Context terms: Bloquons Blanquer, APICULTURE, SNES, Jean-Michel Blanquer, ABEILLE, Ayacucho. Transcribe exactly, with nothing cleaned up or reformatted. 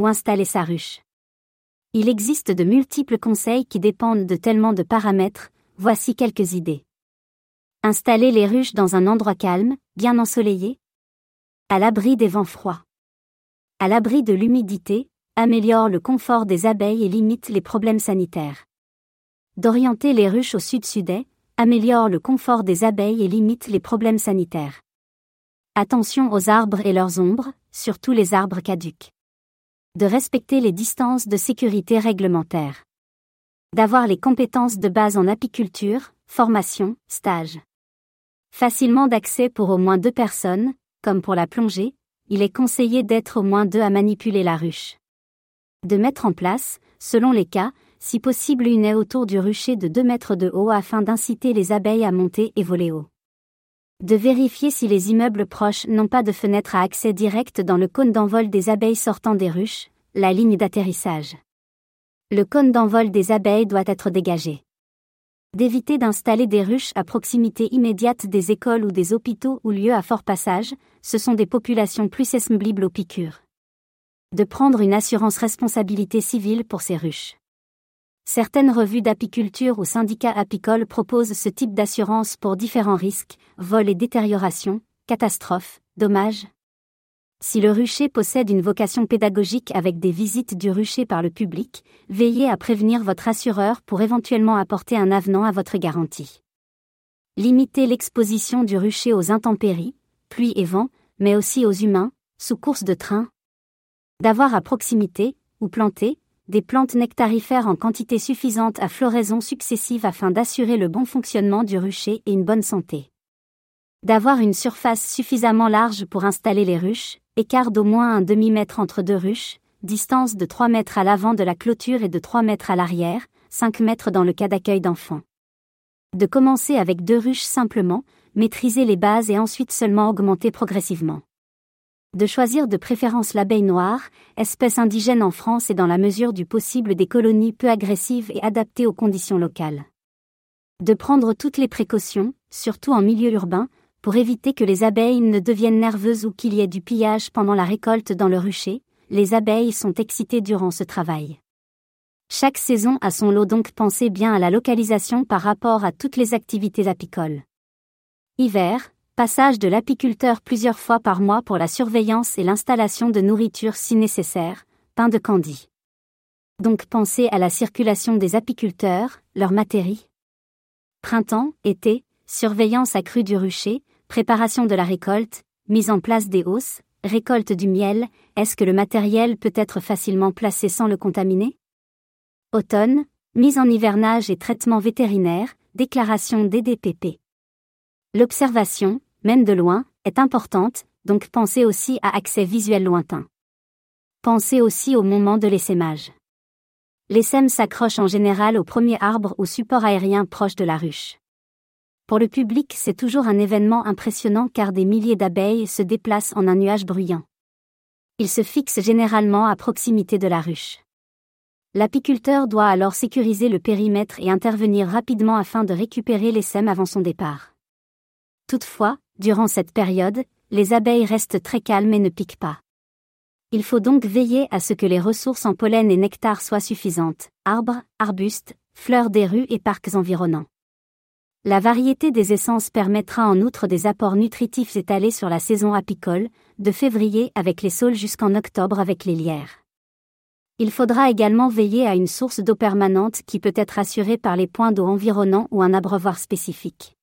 ou installer sa ruche. Il existe de multiples conseils qui dépendent de tellement de paramètres, voici quelques idées. Installer les ruches dans un endroit calme, bien ensoleillé, à l'abri des vents froids, à l'abri de l'humidité, améliore le confort des abeilles et limite les problèmes sanitaires. D'orienter les ruches au sud-sud-est, améliore le confort des abeilles et limite les problèmes sanitaires. Attention aux arbres et leurs ombres, surtout les arbres caducs. De respecter les distances de sécurité réglementaires. D'avoir les compétences de base en apiculture, formation, stage. Facilement d'accès pour au moins deux personnes, comme pour la plongée, il est conseillé d'être au moins deux à manipuler la ruche. De mettre en place, selon les cas, si possible une haie autour du rucher de deux mètres de haut afin d'inciter les abeilles à monter et voler haut. De vérifier si les immeubles proches n'ont pas de fenêtre à accès direct dans le cône d'envol des abeilles sortant des ruches, la ligne d'atterrissage. Le cône d'envol des abeilles doit être dégagé. D'éviter d'installer des ruches à proximité immédiate des écoles ou des hôpitaux ou lieux à fort passage, ce sont des populations plus sensibles aux piqûres. De prendre une assurance responsabilité civile pour ces ruches. Certaines revues d'apiculture ou syndicats apicoles proposent ce type d'assurance pour différents risques, vols et détérioration, catastrophes, dommages. Si le rucher possède une vocation pédagogique avec des visites du rucher par le public, veillez à prévenir votre assureur pour éventuellement apporter un avenant à votre garantie. Limitez l'exposition du rucher aux intempéries, pluie et vent, mais aussi aux humains, sous course de train. D'avoir à proximité, ou planter, des plantes nectarifères en quantité suffisante à floraison successive afin d'assurer le bon fonctionnement du rucher et une bonne santé. D'avoir une surface suffisamment large pour installer les ruches, écart d'au moins un demi-mètre entre deux ruches, distance de trois mètres à l'avant de la clôture et de trois mètres à l'arrière, cinq mètres dans le cas d'accueil d'enfants. De commencer avec deux ruches simplement, maîtriser les bases et ensuite seulement augmenter progressivement. De choisir de préférence l'abeille noire, espèce indigène en France et dans la mesure du possible des colonies peu agressives et adaptées aux conditions locales. De prendre toutes les précautions, surtout en milieu urbain, pour éviter que les abeilles ne deviennent nerveuses ou qu'il y ait du pillage pendant la récolte dans le rucher, les abeilles sont excitées durant ce travail. Chaque saison a son lot, donc pensez bien à la localisation par rapport à toutes les activités apicoles. Hiver. Passage de l'apiculteur plusieurs fois par mois pour la surveillance et l'installation de nourriture si nécessaire, pain de candy. Donc pensez à la circulation des apiculteurs, leurs matéries. Printemps, été, surveillance accrue du rucher, préparation de la récolte, mise en place des hausses, récolte du miel, est-ce que le matériel peut être facilement placé sans le contaminer ? Automne, mise en hivernage et traitement vétérinaire, déclaration D D P P. L'observation, même de loin, est importante, donc pensez aussi à accès visuel lointain. Pensez aussi au moment de l'essaimage. L'essaime s'accroche en général au premier arbre ou support aérien proche de la ruche. Pour le public, c'est toujours un événement impressionnant car des milliers d'abeilles se déplacent en un nuage bruyant. Ils se fixent généralement à proximité de la ruche. L'apiculteur doit alors sécuriser le périmètre et intervenir rapidement afin de récupérer l'essaime avant son départ. Toutefois, durant cette période, les abeilles restent très calmes et ne piquent pas. Il faut donc veiller à ce que les ressources en pollen et nectar soient suffisantes, arbres, arbustes, fleurs des rues et parcs environnants. La variété des essences permettra en outre des apports nutritifs étalés sur la saison apicole, de février avec les saules jusqu'en octobre avec les lierres. Il faudra également veiller à une source d'eau permanente qui peut être assurée par les points d'eau environnants ou un abreuvoir spécifique.